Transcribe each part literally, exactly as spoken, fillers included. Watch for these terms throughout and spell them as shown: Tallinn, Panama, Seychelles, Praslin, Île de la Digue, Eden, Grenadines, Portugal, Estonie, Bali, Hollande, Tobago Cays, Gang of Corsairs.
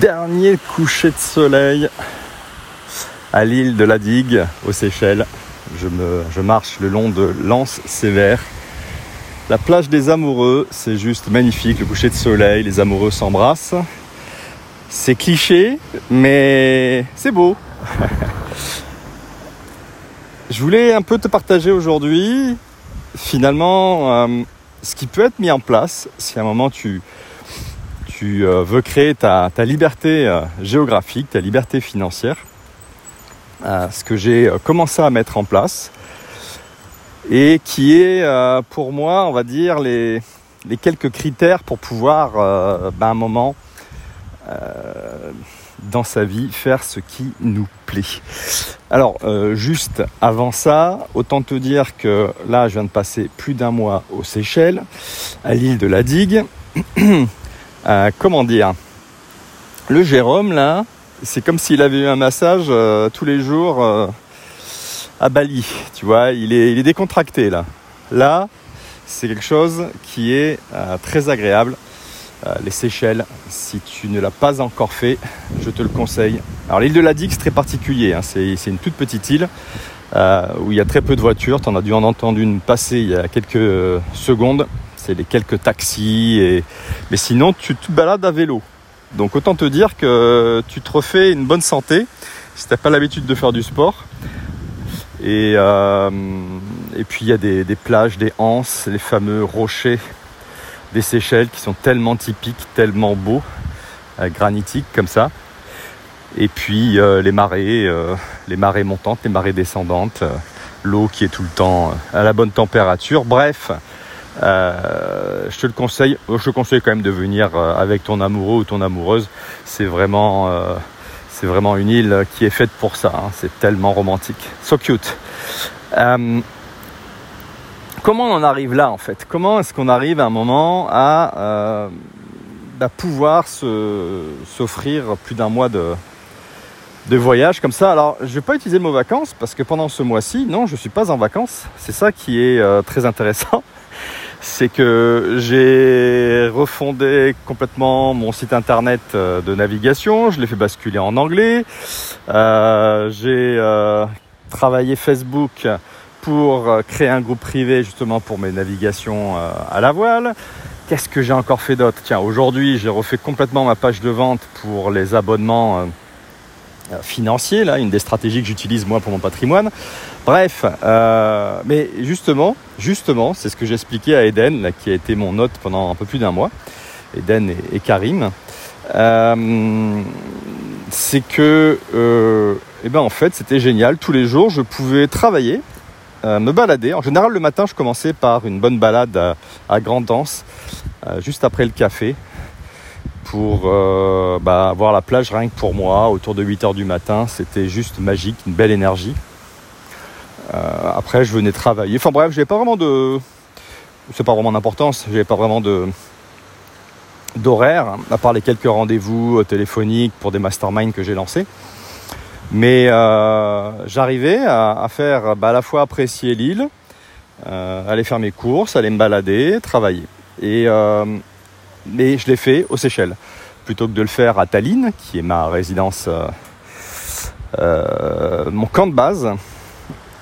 Dernier coucher de soleil à l'île de la Digue, aux Seychelles. Je, me, je marche le long de l'anse sévère. La plage des amoureux, c'est juste magnifique. Le coucher de soleil, les amoureux s'embrassent. C'est cliché, mais c'est beau. Je voulais un peu te partager aujourd'hui, finalement, euh, ce qui peut être mis en place si à un moment tu... tu veux créer ta, ta liberté géographique, ta liberté financière, ce que j'ai commencé à mettre en place et qui est pour moi, on va dire, les, les quelques critères pour pouvoir, ben, un moment dans sa vie, faire ce qui nous plaît. Alors, juste avant ça, autant te dire que là, je viens de passer plus d'un mois aux Seychelles, à l'île de la Digue. Euh, comment dire, le Jérôme là, c'est comme s'il avait eu un massage euh, tous les jours euh, à Bali, tu vois, il est, il est décontracté là. Là, c'est quelque chose qui est euh, très agréable. Euh, les Seychelles, si tu ne l'as pas encore fait, je te le conseille. Alors l'île de la Digue, c'est très particulier, hein. c'est, c'est une toute petite île euh, où il y a très peu de voitures, tu en as dû en entendre une passer il y a quelques euh, secondes. C'est les quelques taxis, et... mais sinon tu te balades à vélo. Donc autant te dire que tu te refais une bonne santé si tu n'as pas l'habitude de faire du sport. Et, euh... et puis il y a des, des plages, des anses, les fameux rochers des Seychelles qui sont tellement typiques, tellement beaux, euh, granitiques comme ça. Et puis euh, les marées, euh, les marées montantes, les marées descendantes, euh, l'eau qui est tout le temps à la bonne température, bref. Euh, je te le conseille, je te conseille quand même de venir avec ton amoureux ou ton amoureuse. C'est vraiment, euh, c'est vraiment une île qui est faite pour ça, hein. C'est tellement romantique, so cute. Euh, comment on en arrive là en fait? Comment est-ce qu'on arrive à un moment à, euh, à pouvoir se, s'offrir plus d'un mois de, de voyage comme ça? Alors, je ne vais pas utiliser le mot vacances parce que pendant ce mois-ci, non, je ne suis pas en vacances. C'est ça qui est euh, très intéressant. C'est que j'ai refondé complètement mon site internet de navigation, je l'ai fait basculer en anglais, euh, j'ai euh, travaillé Facebook pour créer un groupe privé justement pour mes navigations euh, à la voile. Qu'est-ce que j'ai encore fait d'autre? Tiens, aujourd'hui j'ai refait complètement ma page de vente pour les abonnements euh, financiers, là, une des stratégies que j'utilise moi pour mon patrimoine. Bref, euh, mais justement, justement, c'est ce que j'expliquais à Eden, là, qui a été mon hôte pendant un peu plus d'un mois, Eden et, et Karim, euh, c'est que, euh, eh ben en fait, c'était génial. Tous les jours, je pouvais travailler, euh, me balader. En général, le matin, je commençais par une bonne balade à, à Grande Anse, euh, juste après le café, pour euh, bah, voir la plage rien que pour moi, autour de huit heures du matin. C'était juste magique, une belle énergie. Euh, après, je venais travailler. Enfin bref, j'avais pas vraiment de... C'est pas vraiment d'importance, j'avais pas vraiment de... d'horaire, hein, à part les quelques rendez-vous téléphoniques pour des masterminds que j'ai lancés. Mais euh, j'arrivais à, à faire bah, à la fois apprécier l'île, euh, aller faire mes courses, aller me balader, travailler. Et... Euh, mais je l'ai fait aux Seychelles, plutôt que de le faire à Tallinn, qui est ma résidence, euh, euh, mon camp de base.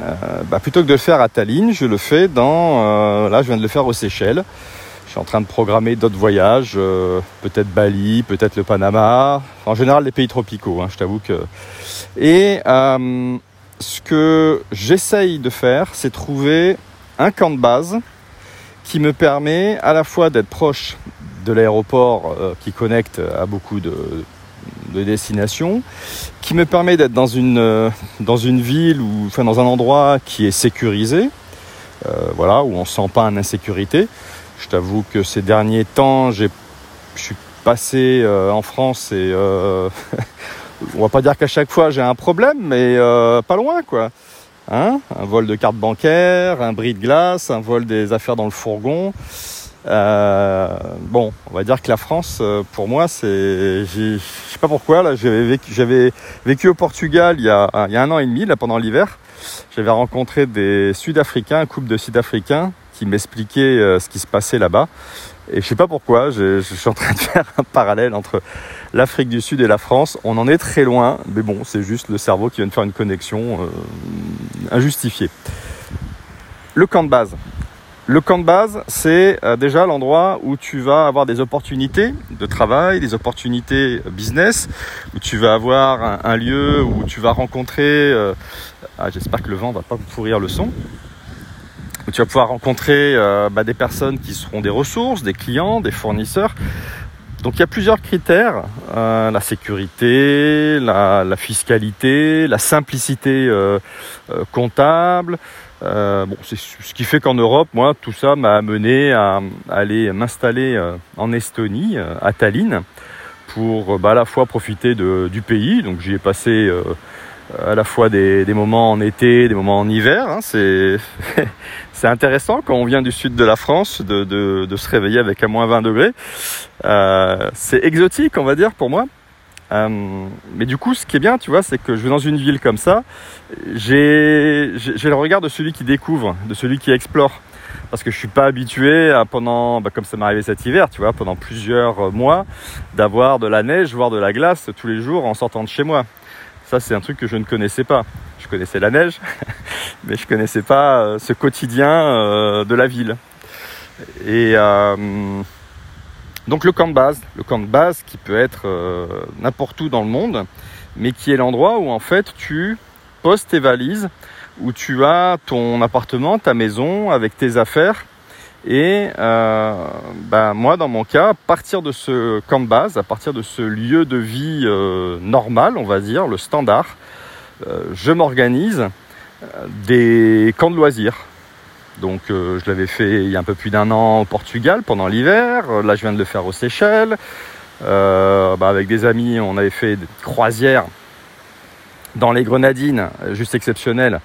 Euh, bah plutôt que de le faire à Tallinn, je le fais dans... Euh, là, je viens de le faire aux Seychelles. Je suis en train de programmer d'autres voyages, euh, peut-être Bali, peut-être le Panama. Enfin, en général, les pays tropicaux, hein, je t'avoue que... Et euh, ce que j'essaye de faire, c'est trouver un camp de base qui me permet à la fois d'être proche de l'aéroport euh, qui connecte à beaucoup de, de destinations, qui me permet d'être dans une, euh, dans une ville ou enfin dans un endroit qui est sécurisé, euh, voilà, où on ne sent pas une insécurité. Je t'avoue que ces derniers temps, je suis passé euh, en France et euh, on va pas dire qu'à chaque fois j'ai un problème, mais euh, pas loin quoi. Hein, un vol de carte bancaire, un bris de glace, un vol des affaires dans le fourgon. Euh, bon, on va dire que la France, pour moi, c'est... Je sais pas pourquoi, là, j'avais vécu, j'avais vécu au Portugal il y, a, il y a un an et demi, là, pendant l'hiver. J'avais rencontré des Sud-Africains, un couple de Sud-Africains qui m'expliquait euh, ce qui se passait là-bas. Et je ne sais pas pourquoi, je, je suis en train de faire un parallèle entre l'Afrique du Sud et la France. On en est très loin, mais bon, c'est juste le cerveau qui vient de faire une connexion euh, injustifiée. Le camp de base. Le camp de base, c'est euh, déjà l'endroit où tu vas avoir des opportunités de travail, des opportunités business, où tu vas avoir un, un lieu où tu vas rencontrer... Euh, ah, j'espère que le vent ne va pas vous pourrir le son. Où tu vas pouvoir rencontrer euh, bah, des personnes qui seront des ressources, des clients, des fournisseurs. Donc il y a plusieurs critères, euh, la sécurité, la, la fiscalité, la simplicité euh, euh, comptable. Euh, bon, c'est ce qui fait qu'en Europe, moi, tout ça m'a amené à, à aller m'installer euh, en Estonie, euh, à Tallinn, pour bah, à la fois profiter de, du pays. Donc j'y ai passé... Euh, à la fois des, des moments en été, des moments en hiver. Hein, c'est, c'est intéressant quand on vient du sud de la France de, de, de se réveiller avec à moins vingt degrés. Euh, c'est exotique, on va dire, pour moi. Euh, mais du coup, ce qui est bien, tu vois, c'est que je vais dans une ville comme ça, j'ai, j'ai, j'ai le regard de celui qui découvre, de celui qui explore. Parce que je ne suis pas habitué à, pendant, bah, comme ça m'est arrivé cet hiver, tu vois, pendant plusieurs mois, d'avoir de la neige, voire de la glace tous les jours en sortant de chez moi. Ça, c'est un truc que je ne connaissais pas. Je connaissais la neige, mais je ne connaissais pas ce quotidien de la ville. Et euh, donc le camp de base, le camp de base qui peut être n'importe où dans le monde, mais qui est l'endroit où en fait tu poses tes valises, où tu as ton appartement, ta maison avec tes affaires. Et euh, bah, moi, dans mon cas, à partir de ce camp de base, à partir de ce lieu de vie euh, normal, on va dire, le standard, euh, je m'organise des camps de loisirs. Donc, euh, je l'avais fait il y a un peu plus d'un an au Portugal pendant l'hiver. Là, je viens de le faire aux Seychelles. Euh, bah, avec des amis, on avait fait des croisières dans les Grenadines, juste exceptionnelles.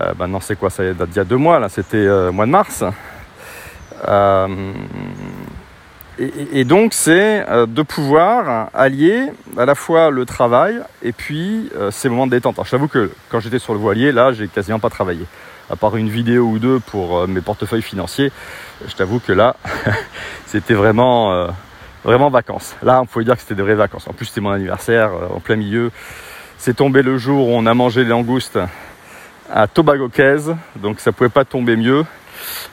Euh, bah, non, c'est quoi, ça date d'il y a deux mois, là, c'était euh, mois de mars. Euh, et, et donc c'est de pouvoir allier à la fois le travail et puis euh, ces moments de détente. Alors, je t'avoue que quand j'étais sur le voilier, là j'ai quasiment pas travaillé, à part une vidéo ou deux pour euh, mes portefeuilles financiers. Je t'avoue que là c'était vraiment, euh, vraiment vacances. Là on pouvait dire que c'était des vraies vacances. En plus c'était mon anniversaire euh, en plein milieu. C'est tombé le jour où on a mangé les langoustes à Tobago Cays, donc ça pouvait pas tomber mieux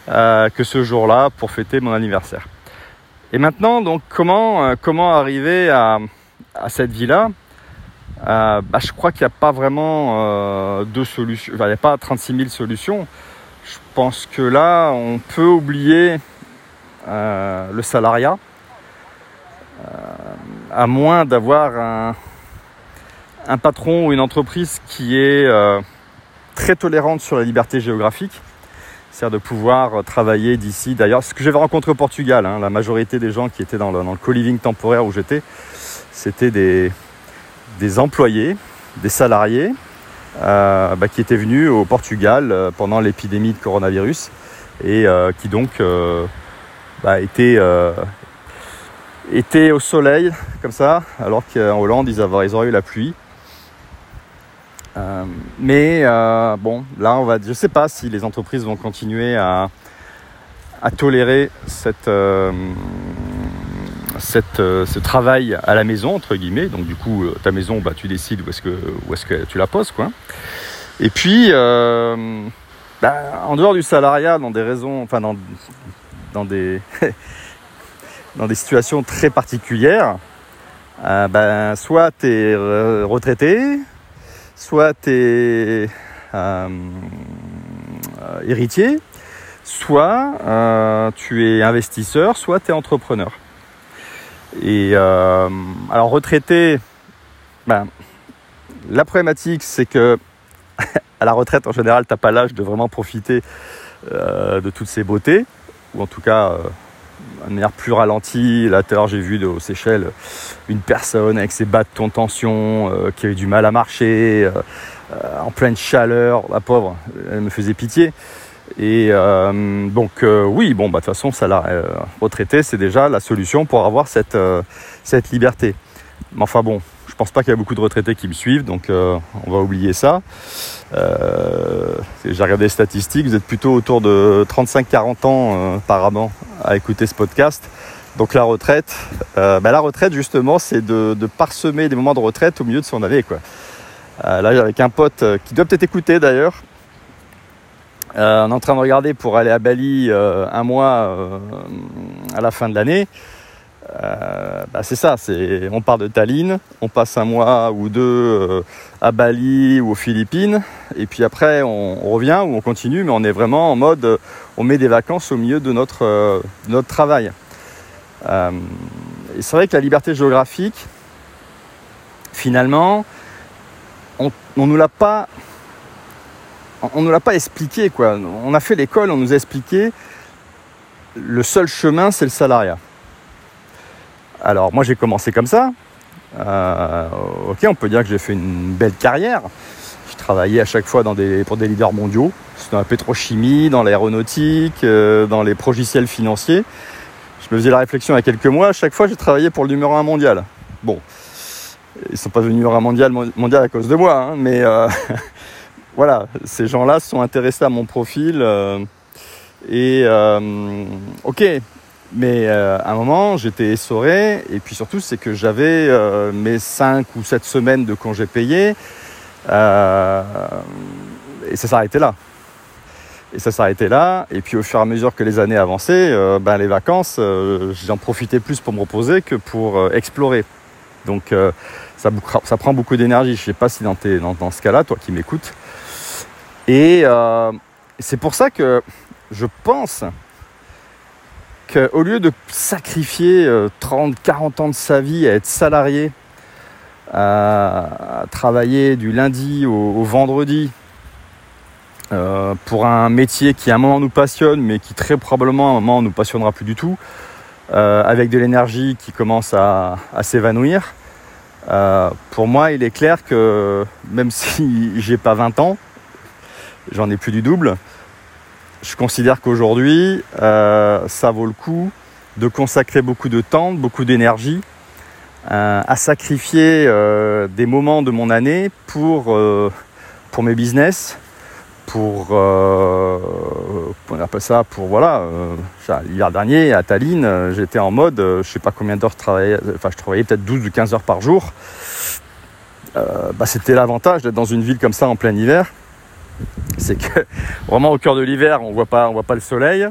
Euh, que ce jour-là pour fêter mon anniversaire. Et maintenant, donc, comment, euh, comment arriver à, à cette vie-là ? euh, bah, Je crois qu'il n'y a pas vraiment euh, de solution. Enfin, il n'y a pas trente-six mille solutions. Je pense que là, on peut oublier euh, le salariat, euh, à moins d'avoir un, un patron ou une entreprise qui est euh, très tolérante sur la liberté géographique. C'est-à-dire de pouvoir travailler d'ici. D'ailleurs, ce que j'avais rencontré au Portugal, hein, la majorité des gens qui étaient dans le, dans le co-living temporaire où j'étais, c'était des, des employés, des salariés euh, bah, qui étaient venus au Portugal euh, pendant l'épidémie de coronavirus et euh, qui donc euh, bah, étaient, euh, étaient au soleil comme ça, alors qu'en Hollande, ils avaient, ils auraient eu la pluie. Euh, mais euh, bon, là, on va, je ne sais pas si les entreprises vont continuer à, à tolérer cette, euh, cette, euh, ce travail à la maison, entre guillemets. Donc, du coup, ta maison, bah, tu décides où est-ce que, où est-ce que tu la poses, quoi. Et puis, euh, bah, en dehors du salariat, dans des raisons, enfin, dans, dans, des, dans des situations très particulières, euh, bah, soit tu es retraité, soit tu es euh, héritier, soit euh, tu es investisseur, soit tu es entrepreneur. Et euh, alors retraité, ben, la problématique c'est que à la retraite en général tu n'as pas l'âge de vraiment profiter euh, de toutes ces beautés, ou en tout cas euh, de manière plus ralentie. Là, tout à l'heure, j'ai vu de, aux Seychelles une personne avec ses bâtons de tension euh, qui avait du mal à marcher, euh, en pleine chaleur. La pauvre, elle me faisait pitié. Et euh, donc, euh, oui, bon, bah, de toute façon, ça l'a euh, retraité, c'est déjà la solution pour avoir cette, euh, cette liberté. Mais enfin, bon, je Je pense pas qu'il y a beaucoup de retraités qui me suivent, donc euh, on va oublier ça. Euh, j'ai regardé les statistiques, vous êtes plutôt autour de trente-cinq à quarante ans euh, apparemment à écouter ce podcast. Donc la retraite, euh, bah, la retraite justement, c'est de, de parsemer des moments de retraite au milieu de son année, quoi. Euh, là, avec un pote euh, qui doit peut-être écouter d'ailleurs, euh, on est en train de regarder pour aller à Bali euh, un mois euh, à la fin de l'année. Euh, bah c'est ça, c'est, on part de Tallinn, on passe un mois ou deux euh, à Bali ou aux Philippines, et puis après on, on revient ou on continue, mais on est vraiment en mode, euh, on met des vacances au milieu de notre, euh, de notre travail. Euh, et c'est vrai que la liberté géographique, finalement, on, on nous l'a pas, on nous l'a pas expliqué, quoi. On a fait l'école, on nous a expliqué le seul chemin, c'est le salariat. Alors moi j'ai commencé comme ça, euh, ok, on peut dire que j'ai fait une belle carrière, je travaillais à chaque fois dans des, pour des leaders mondiaux, c'était dans la pétrochimie, dans l'aéronautique, euh, dans les progiciels financiers, je me faisais la réflexion il y a quelques mois, à chaque fois j'ai travaillé pour le numéro un mondial. Bon, ils ne sont pas devenus numéro un mondial, mondial à cause de moi, hein, mais euh, voilà, ces gens-là sont intéressés à mon profil, euh, et euh, ok. Mais euh, à un moment, j'étais essoré, et puis surtout, c'est que j'avais euh, mes cinq ou sept semaines de congés payés, euh, et ça s'arrêtait là. Et ça s'arrêtait là, et puis au fur et à mesure que les années avançaient, euh, ben, les vacances, euh, j'en profitais plus pour me reposer que pour euh, explorer. Donc euh, ça, ça prend beaucoup d'énergie, je ne sais pas si dans, tes, dans, dans ce cas-là, toi qui m'écoutes. Et euh, c'est pour ça que je pense... Au lieu de sacrifier trente à quarante ans de sa vie à être salarié, à travailler du lundi au, au vendredi euh, pour un métier qui à un moment nous passionne mais qui très probablement à un moment nous passionnera plus du tout, euh, avec de l'énergie qui commence à, à s'évanouir, euh, pour moi il est clair que même si j'ai pas vingt ans, j'en ai plus du double. Je considère qu'aujourd'hui, euh, ça vaut le coup de consacrer beaucoup de temps, beaucoup d'énergie, euh, à sacrifier euh, des moments de mon année pour, euh, pour mes business, pour, euh, on appelle ça, pour voilà, euh, l'hiver dernier à Tallinn, j'étais en mode, euh, je sais pas combien d'heures je travaillais, enfin je travaillais peut-être douze ou quinze heures par jour. Euh, bah, c'était l'avantage d'être dans une ville comme ça en plein hiver. C'est que vraiment au cœur de l'hiver, on voit pas, on voit pas le soleil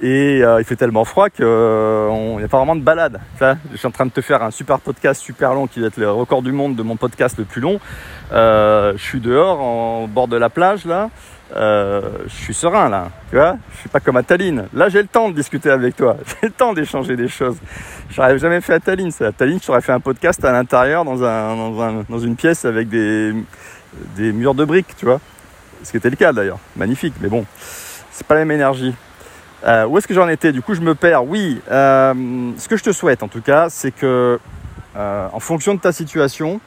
et euh, il fait tellement froid qu'il euh, n'y a pas vraiment de balade. Enfin, je suis en train de te faire un super podcast super long qui va être le record du monde de mon podcast le plus long. Euh, je suis dehors, en bord de la plage là. Euh, je suis serein là, tu vois. Je suis pas comme à Tallinn. Là, j'ai le temps de discuter avec toi. J'ai le temps d'échanger des choses. J'aurais jamais fait à Tallinn. À Tallinn, j'aurais fait un podcast à l'intérieur dans un, dans un, dans une pièce avec des, des murs de briques, tu vois. Ce qui était le cas d'ailleurs, magnifique, mais bon, c'est pas la même énergie. Euh, où est-ce que j'en étais ? Du coup, je me perds. Oui, euh, ce que je te souhaite en tout cas, c'est que euh, en fonction de ta situation,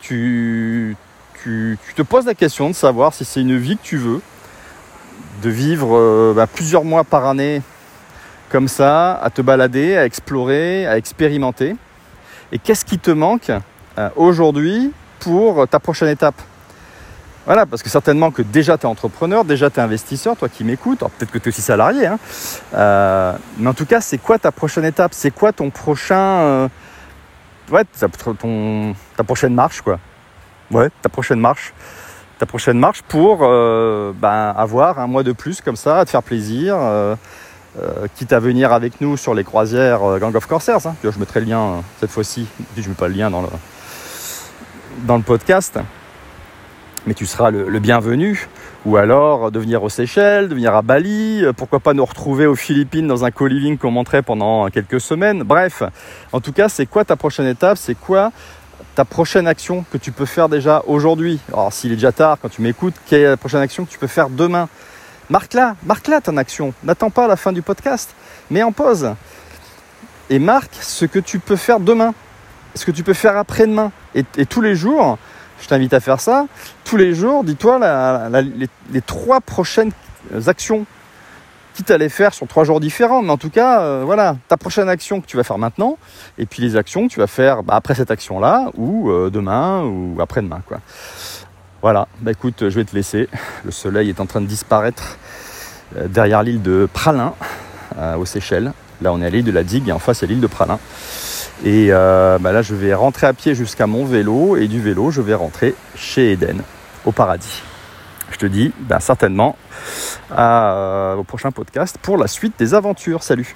tu, tu, tu te poses la question de savoir si c'est une vie que tu veux, de vivre euh, bah, plusieurs mois par année comme ça, à te balader, à explorer, à expérimenter. Et qu'est-ce qui te manque euh, aujourd'hui pour ta prochaine étape ? Voilà, parce que certainement que déjà tu es entrepreneur, déjà tu es investisseur, toi qui m'écoutes, alors peut-être que tu es aussi salarié, hein. Euh, mais en tout cas, c'est quoi ta prochaine étape ? C'est quoi ton prochain... Euh, ouais, ta, ton, ta prochaine marche, quoi. Ouais, ta prochaine marche. Ta prochaine marche pour euh, ben, avoir un mois de plus comme ça, à te faire plaisir, euh, euh, quitte à venir avec nous sur les croisières euh, Gang of Corsairs. Hein. Je mettrai le lien euh, cette fois-ci, je ne mets pas le lien dans le, dans le podcast. Mais tu seras le, le bienvenu, ou alors de venir aux Seychelles, de venir à Bali, pourquoi pas nous retrouver aux Philippines dans un co-living qu'on montrait pendant quelques semaines. Bref, en tout cas, c'est quoi ta prochaine étape ? C'est quoi ta prochaine action que tu peux faire déjà aujourd'hui ? Alors, s'il est déjà tard, quand tu m'écoutes, quelle est la prochaine action que tu peux faire demain ? Marque-la, marque-la ton action. N'attends pas la fin du podcast, mets en pause et marque ce que tu peux faire demain, ce que tu peux faire après-demain et, et tous les jours. Je t'invite à faire ça. Tous les jours, dis-toi la, la, les, les trois prochaines actions qui t'allais faire sur trois jours différents. Mais en tout cas, euh, voilà, ta prochaine action que tu vas faire maintenant, et puis les actions que tu vas faire bah, après cette action-là, ou euh, demain, ou après-demain, quoi. Voilà, bah écoute, je vais te laisser. Le soleil est en train de disparaître euh, derrière l'île de Praslin, euh, aux Seychelles. Là, on est à l'île de la Digue, et en face, il y a l'île de Praslin. Et euh, bah là, je vais rentrer à pied jusqu'à mon vélo, et du vélo, je vais rentrer chez Eden, au paradis. Je te dis ben certainement à, euh, au prochain podcast pour la suite des aventures. Salut!